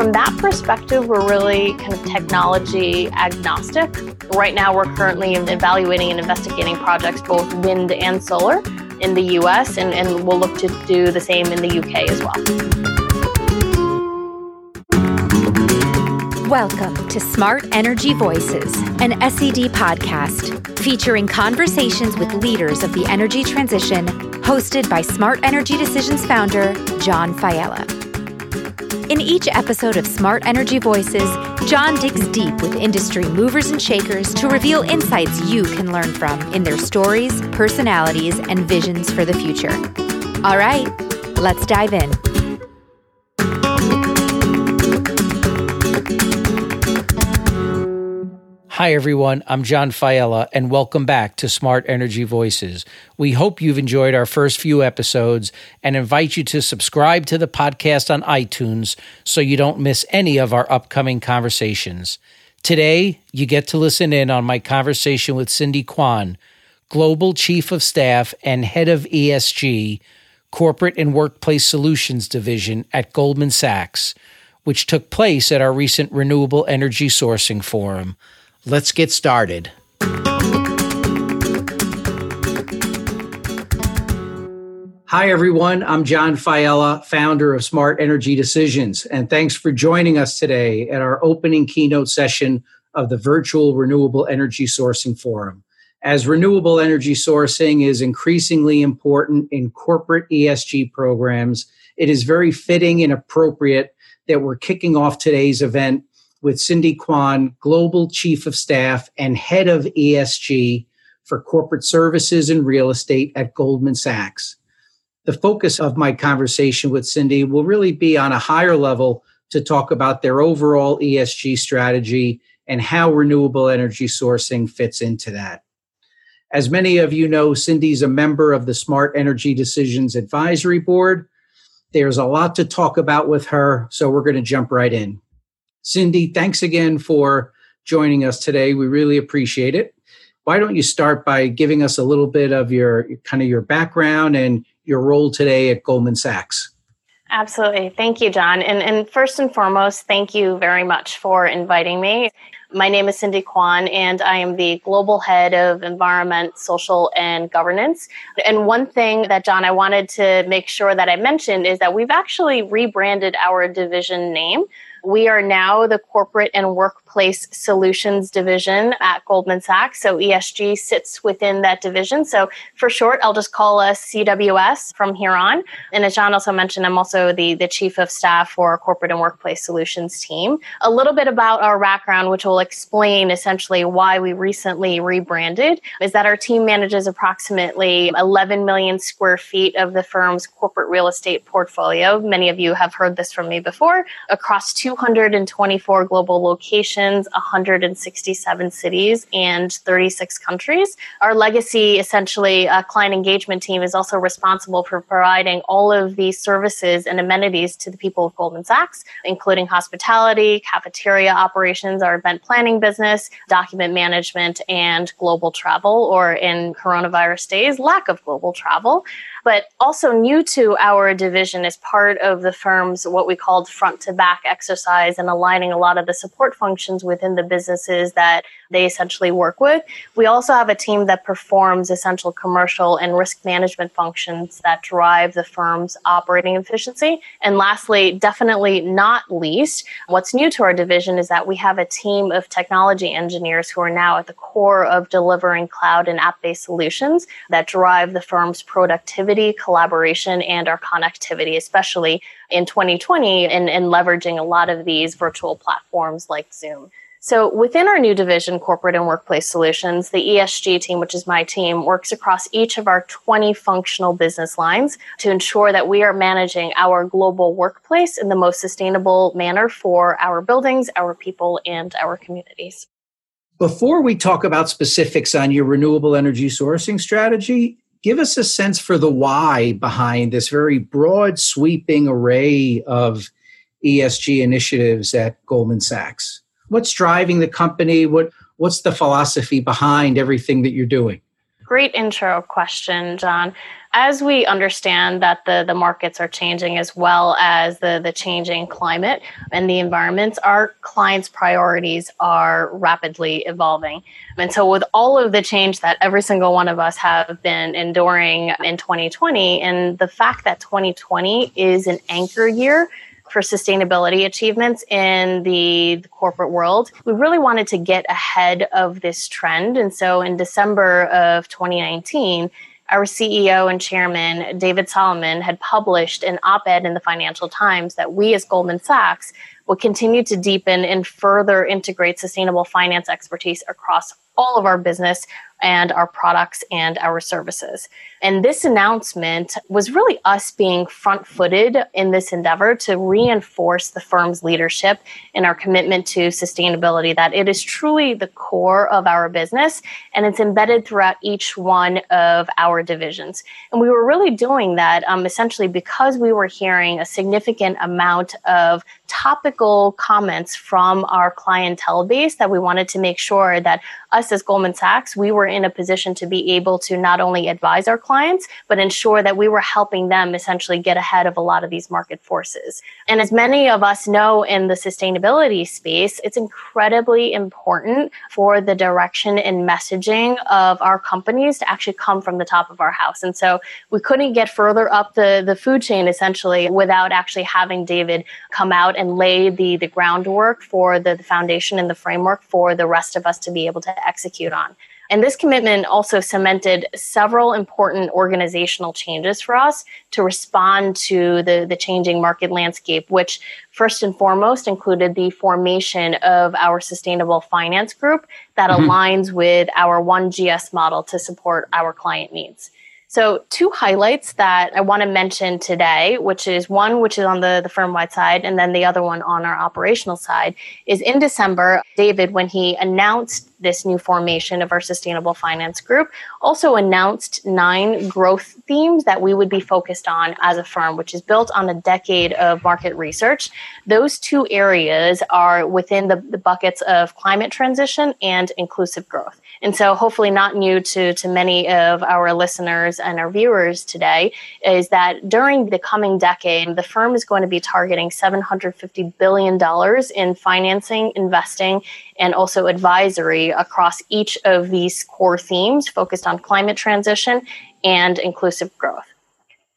from that perspective, we're really kind of technology agnostic. Right now, we're currently evaluating and investigating projects, both wind and solar, in the US, and we'll look to do the same in the UK as well. Welcome to Smart Energy Voices, an SED podcast featuring conversations with leaders of the energy transition, hosted by Smart Energy Decisions founder, John Fiella. In each episode of Smart Energy Voices, John digs deep with industry movers and shakers to reveal insights you can learn from in their stories, personalities, and visions for the future. All right, let's dive in. Hi, everyone. I'm John Fiella, and welcome back to Smart Energy Voices. We hope you've enjoyed our first few episodes and invite you to subscribe to the podcast on iTunes so you don't miss any of our upcoming conversations. Today, you get to listen in on my conversation with Cindy Kwan, Global Chief of Staff and Head of ESG, Corporate and Workplace Solutions Division at Goldman Sachs, which took place at our recent Renewable Energy Sourcing Forum. Let's get started. Hi, everyone. I'm John Fiella, founder of Smart Energy Decisions, and thanks for joining us today at our opening keynote session of the virtual Renewable Energy Sourcing Forum. As renewable energy sourcing is increasingly important in corporate ESG programs, it is very fitting and appropriate that we're kicking off today's event with Cindy Kwan, Global Chief of Staff and Head of ESG for Corporate Services and Real Estate at Goldman Sachs. The focus of my conversation with Cindy will really be on a higher level to talk about their overall ESG strategy and how renewable energy sourcing fits into that. As many of you know, Cindy's a member of the Smart Energy Decisions Advisory Board. There's a lot to talk about with her, so we're going to jump right in. Cindy, thanks again for joining us today. We really appreciate it. Why don't you start by giving us a little bit of your background and your role today at Goldman Sachs? Absolutely. Thank you, John. And first and foremost, thank you very much for inviting me. My name is Cindy Kwan, and I am the Global Head of Environment, Social, and Governance. And one thing that, John, I wanted to make sure that I mentioned is that we've actually rebranded our division name. We are now the Corporate and Workplace Solutions Division at Goldman Sachs, so ESG sits within that division. So for short, I'll just call us CWS from here on. And as John also mentioned, I'm also the Chief of Staff for our Corporate and Workplace Solutions team. A little bit about our background, which will explain essentially why we recently rebranded, is that our team manages approximately 11 million square feet of the firm's corporate real estate portfolio. Many of you have heard this from me before, across 224 global locations, 167 cities, and 36 countries. Our legacy, essentially, client engagement team is also responsible for providing all of these services and amenities to the people of Goldman Sachs, including hospitality, cafeteria operations, our event planning business, document management, and global travel, or in coronavirus days, lack of global travel. But also new to our division is part of the firm's what we called front-to-back exercise and aligning a lot of the support functions within the businesses that they essentially work with. We also have a team that performs essential commercial and risk management functions that drive the firm's operating efficiency. And lastly, definitely not least, what's new to our division is that we have a team of technology engineers who are now at the core of delivering cloud and app-based solutions that drive the firm's productivity, collaboration, and our connectivity, especially in 2020 and leveraging a lot of these virtual platforms like Zoom. So within our new division, Corporate and Workplace Solutions, the ESG team, which is my team, works across each of our 20 functional business lines to ensure that we are managing our global workplace in the most sustainable manner for our buildings, our people, and our communities. Before we talk about specifics on your renewable energy sourcing strategy, give us a sense for the why behind this very broad, sweeping array of ESG initiatives at Goldman Sachs. What's driving the company? What's the philosophy behind everything that you're doing? Great intro question, John. as we understand that the markets are changing as well as the changing climate and the environments, our clients' priorities are rapidly evolving. And so with all of the change that every single one of us have been enduring in 2020, and the fact that 2020 is an anchor year for sustainability achievements in the corporate world, we really wanted to get ahead of this trend. And so in December of 2019, our CEO and chairman, David Solomon, had published an op-ed in the Financial Times that we as Goldman Sachs would continue to deepen and further integrate sustainable finance expertise across all of our business and our products and our services. And this announcement was really us being front-footed in this endeavor to reinforce the firm's leadership and our commitment to sustainability, that it is truly the core of our business and it's embedded throughout each one of our divisions. And we were really doing that essentially because we were hearing a significant amount of topical comments from our clientele base that we wanted to make sure that us as Goldman Sachs, we were in a position to be able to not only advise our clients, but ensure that we were helping them essentially get ahead of a lot of these market forces. And as many of us know in the sustainability space, it's incredibly important for the direction and messaging of our companies to actually come from the top of our house. And so we couldn't get further up the food chain essentially without actually having David come out and lay the groundwork for the foundation and the framework for the rest of us to be able to execute on. And this commitment also cemented several important organizational changes for us to respond to the changing market landscape, which first and foremost included the formation of our Sustainable Finance Group that aligns with our 1GS model to support our client needs. So two highlights that I want to mention today, which is one, which is on the firm-wide side, and then the other one on our operational side, is in December, David, when he announced this new formation of our Sustainable Finance Group, also announced 9 growth themes that we would be focused on as a firm, which is built on a decade of market research. Those two areas are within the buckets of climate transition and inclusive growth. And so hopefully not new to many of our listeners and our viewers today is that during the coming decade, the firm is going to be targeting $750 billion in financing, investing, and also advisory across each of these core themes focused on climate transition and inclusive growth.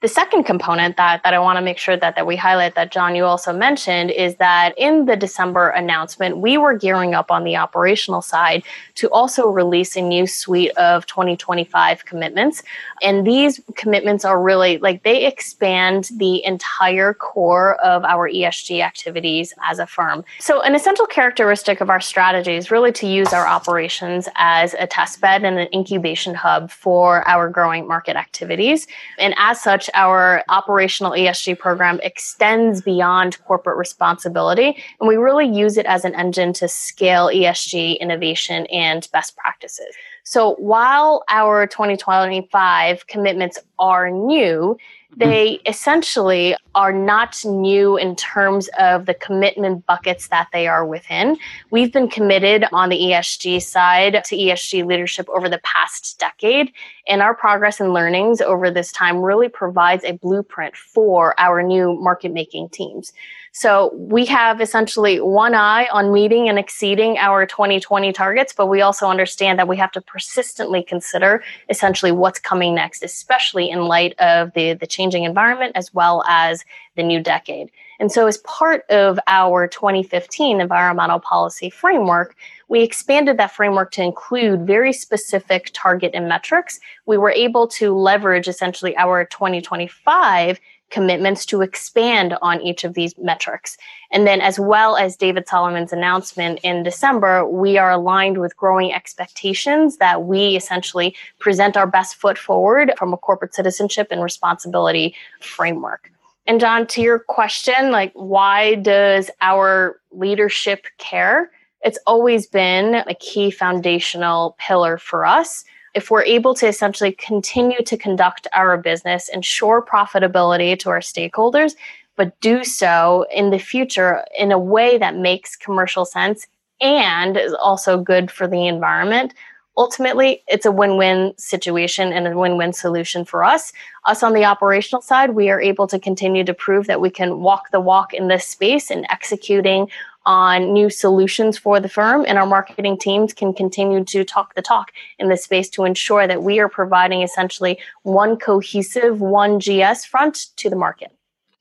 The second component that I want to make sure that we highlight that, John, you also mentioned, is that in the December announcement, we were gearing up on the operational side to also release a new suite of 2025 commitments. And these commitments are really, they expand the entire core of our ESG activities as a firm. So an essential characteristic of our strategy is really to use our operations as a test bed and an incubation hub for our growing market activities. And as such, our operational ESG program extends beyond corporate responsibility, and we really use it as an engine to scale ESG innovation and best practices. So while our 2025 commitments are new, they essentially are not new in terms of the commitment buckets that they are within. We've been committed on the ESG side to ESG leadership over the past decade, and our progress and learnings over this time really provides a blueprint for our new market-making teams. So we have essentially one eye on meeting and exceeding our 2020 targets, but we also understand that we have to persistently consider essentially what's coming next, especially in light of the changing environment as well as the new decade. And so as part of our 2015 environmental policy framework, we expanded that framework to include very specific target and metrics. We were able to leverage essentially our 2025 commitments to expand on each of these metrics. And then as well as David Solomon's announcement in December, we are aligned with growing expectations that we essentially present our best foot forward from a corporate citizenship and responsibility framework. And John, to your question, why does our leadership care? It's always been a key foundational pillar for us. If we're able to essentially continue to conduct our business, ensure profitability to our stakeholders, but do so in the future in a way that makes commercial sense and is also good for the environment, ultimately, it's a win-win situation and a win-win solution for us. Us on the operational side, we are able to continue to prove that we can walk the walk in this space and executing on new solutions for the firm, and our marketing teams can continue to talk the talk in this space to ensure that we are providing essentially one cohesive, one GS front to the market.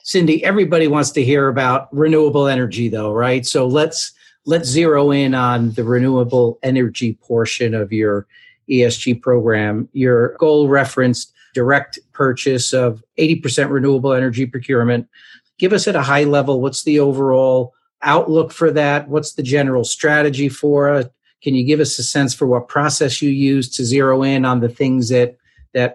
Cindy, everybody wants to hear about renewable energy though, right? So let's zero in on the renewable energy portion of your ESG program. Your goal referenced direct purchase of 80% renewable energy procurement. Give us at a high level, what's the overall outlook for that? What's the general strategy for it? Can you give us a sense for what process you use to zero in on the things that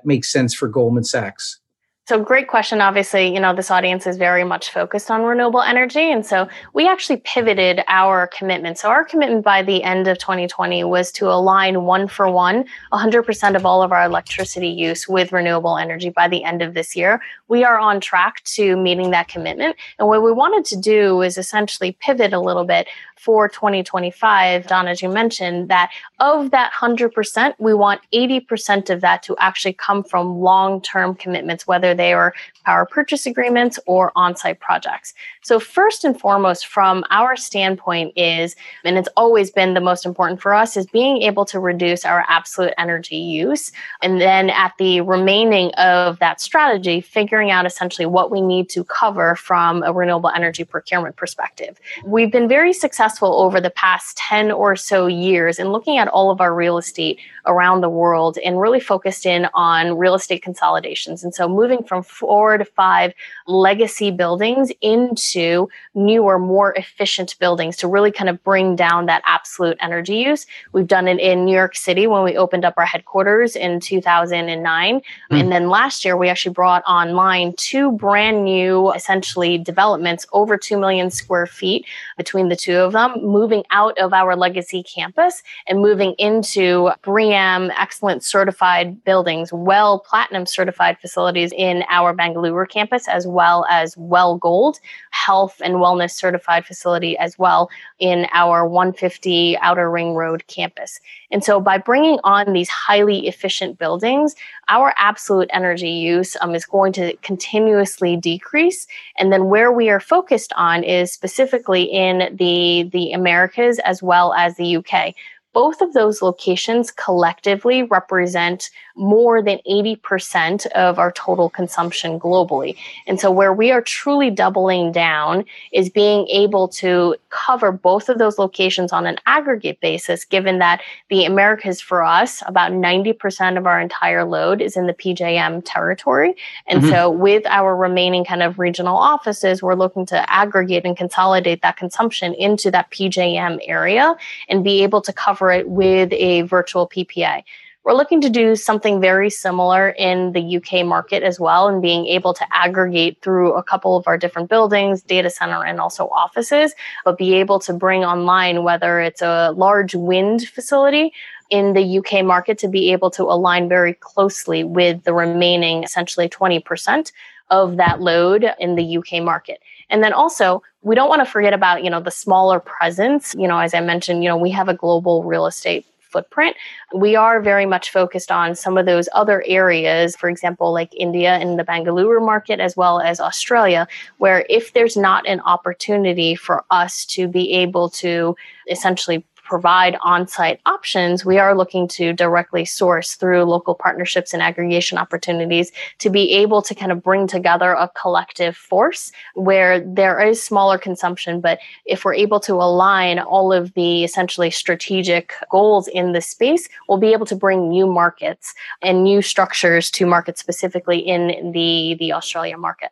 make sense for Goldman Sachs? So great question. Obviously, you know, this audience is very much focused on renewable energy. And so we actually pivoted our commitment. So our commitment by the end of 2020 was to align 100% of all of our electricity use with renewable energy by the end of this year. We are on track to meeting that commitment. And what we wanted to do is essentially pivot a little bit for 2025, Don, as you mentioned, that of that 100%, we want 80% of that to actually come from long-term commitments, whether they are power purchase agreements or on-site projects. So first and foremost, from our standpoint is, and it's always been the most important for us, is being able to reduce our absolute energy use. And then at the remaining of that strategy, figuring out essentially what we need to cover from a renewable energy procurement perspective. We've been very successful over the past 10 or so years in looking at all of our real estate around the world and really focused in on real estate consolidations. And so moving from 4 to 5 legacy buildings into newer, more efficient buildings to really kind of bring down that absolute energy use. We've done it in New York City when we opened up our headquarters in 2009. And then last year, we actually brought online 2 brand new, essentially developments over 2 million square feet between the two of them, moving out of our legacy campus and moving into BREEAM excellent certified buildings, WELL platinum certified facilities in our Bangalore campus, as well as WELL Gold health and wellness certified facility as well in our 150 Outer Ring Road campus. And so by bringing on these highly efficient buildings, our absolute energy use is going to continuously decrease. And then where we are focused on is specifically in the Americas as well as the UK. Both of those locations collectively represent more than 80% of our total consumption globally. And so where we are truly doubling down is being able to cover both of those locations on an aggregate basis, given that the Americas for us, about 90% of our entire load is in the PJM territory. And so with our remaining kind of regional offices, we're looking to aggregate and consolidate that consumption into that PJM area and be able to cover it with a virtual PPA. We're looking to do something very similar in the UK market as well, and being able to aggregate through a couple of our different buildings, data center, and also offices, but be able to bring online, whether it's a large wind facility in the UK market, to be able to align very closely with the remaining essentially 20% of that load in the UK market. And then also, we don't want to forget about, you know, the smaller presence. You know, as I mentioned, you know, we have a global real estate footprint. We are very much focused on some of those other areas, for example, like India and the Bangalore market, as well as Australia, where if there's not an opportunity for us to be able to essentially provide on-site options, we are looking to directly source through local partnerships and aggregation opportunities to be able to kind of bring together a collective force where there is smaller consumption. But if we're able to align all of the essentially strategic goals in this space, we'll be able to bring new markets and new structures to market, specifically in the Australia market.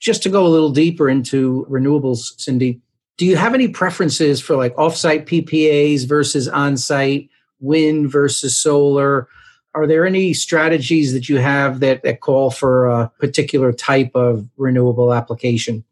Just to go a little deeper into renewables, Cindy, do you have any preferences for like offsite PPAs versus onsite, wind versus solar? Are there any strategies that you have that call for a particular type of renewable application?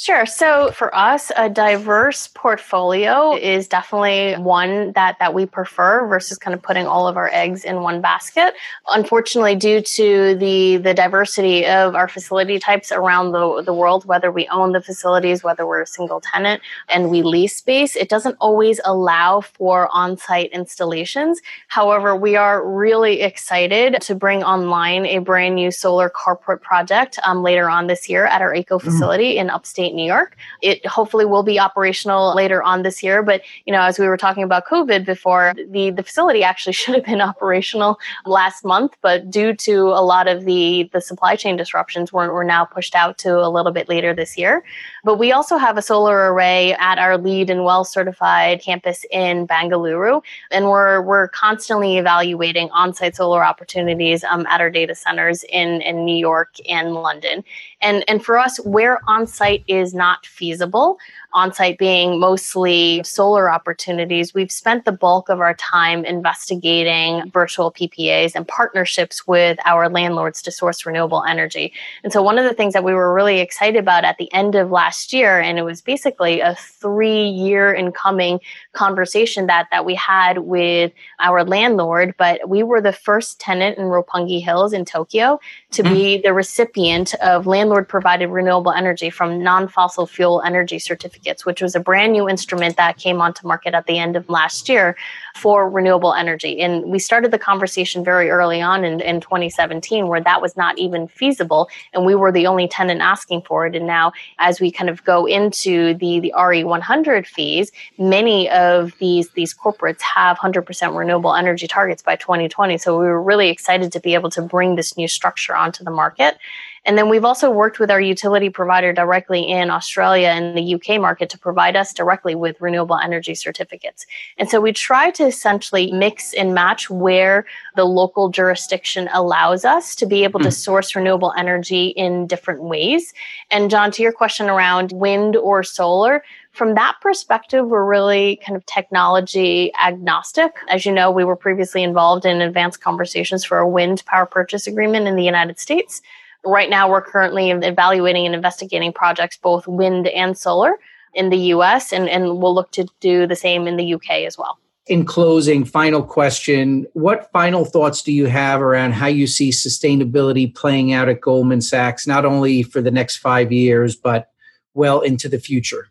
Sure. So for us, a diverse portfolio is definitely one that we prefer versus kind of putting all of our eggs in one basket. Unfortunately, due to the diversity of our facility types around the world, whether we own the facilities, whether we're a single tenant and we lease space, it doesn't always allow for on-site installations. However, we are really excited to bring online a brand new solar carport project later on this year at our ECO facility in upstate New York. It hopefully will be operational later on this year. But, you know, as we were talking about COVID before, the facility actually should have been operational last month. But due to a lot of the supply chain disruptions, we're now pushed out to a little bit later this year. But we also have a solar array at our LEED and WELL certified campus in Bengaluru. And we're constantly evaluating on-site solar opportunities at our data centers in New York and London. And for us, where on-site is not feasible, on-site being mostly solar opportunities, we've spent the bulk of our time investigating virtual PPAs and partnerships with our landlords to source renewable energy. And so one of the things that we were really excited about at the end of last year, and it was basically a 3-year in coming conversation that we had with our landlord, but we were the first tenant in Roppongi Hills in Tokyo to be the recipient of landlord-provided renewable energy from non-fossil fuel energy certificates, which was a brand new instrument that came onto market at the end of last year for renewable energy. And we started the conversation very early on in 2017, where that was not even feasible. And we were the only tenant asking for it. And now, as we kind of go into the RE100 fees, many of these corporates have 100% renewable energy targets by 2020. So we were really excited to be able to bring this new structure onto the market. And then we've also worked with our utility provider directly in Australia and the UK market to provide us directly with renewable energy certificates. And so we try to essentially mix and match where the local jurisdiction allows us to be able to source renewable energy in different ways. And John, to your question around wind or solar, from that perspective, we're really kind of technology agnostic. As you know, we were previously involved in advanced conversations for a wind power purchase agreement in the United States. Right now, we're currently evaluating and investigating projects, both wind and solar, in the US, and we'll look to do the same in the UK as well. In closing, final question, what final thoughts do you have around how you see sustainability playing out at Goldman Sachs, not only for the next 5 years, but well into the future?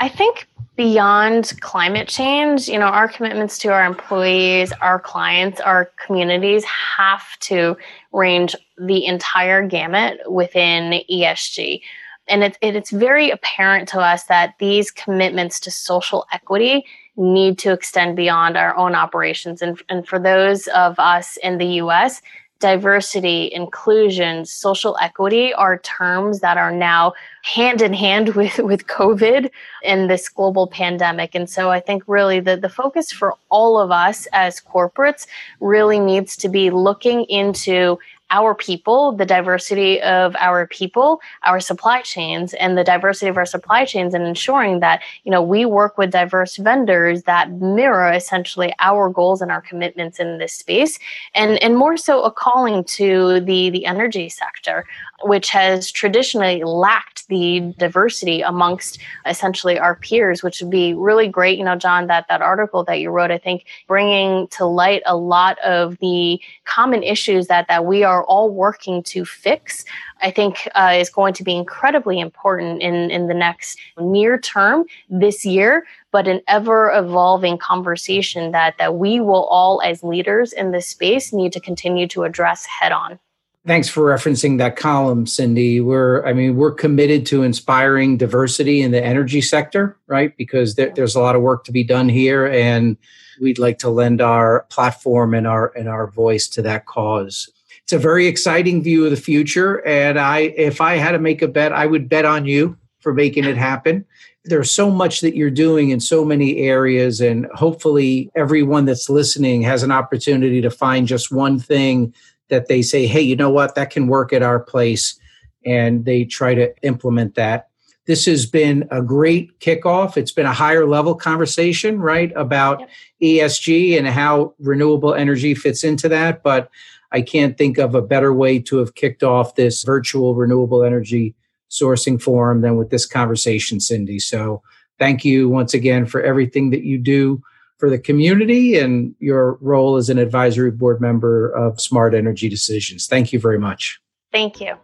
I think beyond climate change, you know, our commitments to our employees, our clients, our communities have to range the entire gamut within ESG. And it's very apparent to us that these commitments to social equity need to extend beyond our own operations. And for those of us in the U.S., diversity, inclusion, social equity are terms that are now hand in hand with COVID and this global pandemic. And so I think really the focus for all of us as corporates really needs to be looking into our people, the diversity of our people, our supply chains, and the diversity of our supply chains, and ensuring that, you know, we work with diverse vendors that mirror essentially our goals and our commitments in this space, and more so a calling to the energy sector, which has traditionally lacked the diversity amongst essentially our peers, which would be really great. You know, John, that article that you wrote, I think, bringing to light a lot of the common issues that we are all working to fix, I think is going to be incredibly important in the next near term this year, but an ever-evolving conversation that we will all as leaders in this space need to continue to address head-on. Thanks for referencing that column, Cindy. We're committed to inspiring diversity in the energy sector, right? Because there's a lot of work to be done here, and we'd like to lend our platform and our voice to that cause. It's a very exciting view of the future, and if I had to make a bet, I would bet on you for making it happen. There's so much that you're doing in so many areas, and hopefully everyone that's listening has an opportunity to find just one thing that they say, hey, you know what, that can work at our place, and they try to implement that. This has been a great kickoff. It's been a higher level conversation, right, about ESG and how renewable energy fits into that. But I can't think of a better way to have kicked off this virtual renewable energy sourcing forum than with this conversation, Cindy. So thank you once again for everything that you do for the community and your role as an advisory board member of Smart Energy Decisions. Thank you very much. Thank you.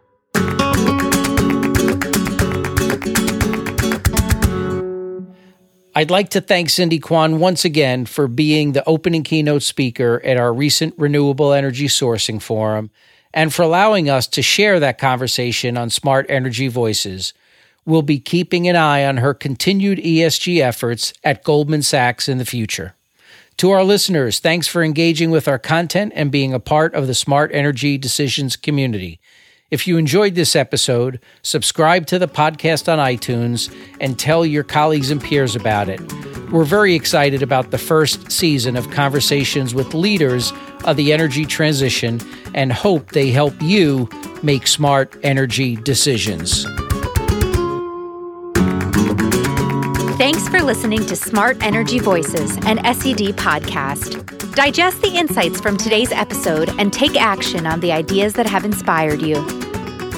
I'd like to thank Cindy Kwan once again for being the opening keynote speaker at our recent Renewable Energy Sourcing Forum and for allowing us to share that conversation on Smart Energy Voices. We'll be keeping an eye on her continued ESG efforts at Goldman Sachs in the future. To our listeners, thanks for engaging with our content and being a part of the Smart Energy Decisions community. If you enjoyed this episode, subscribe to the podcast on iTunes and tell your colleagues and peers about it. We're very excited about the first season of conversations with leaders of the energy transition and hope they help you make smart energy decisions. Thanks for listening to Smart Energy Voices, an SED podcast. Digest the insights from today's episode and take action on the ideas that have inspired you.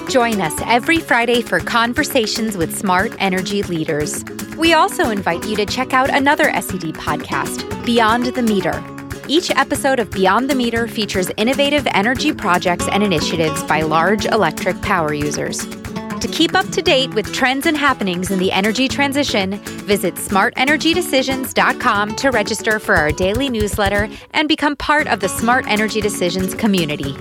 Join us every Friday for conversations with smart energy leaders. We also invite you to check out another SED podcast, Beyond the Meter. Each episode of Beyond the Meter features innovative energy projects and initiatives by large electric power users. To keep up to date with trends and happenings in the energy transition, visit smartenergydecisions.com to register for our daily newsletter and become part of the Smart Energy Decisions community.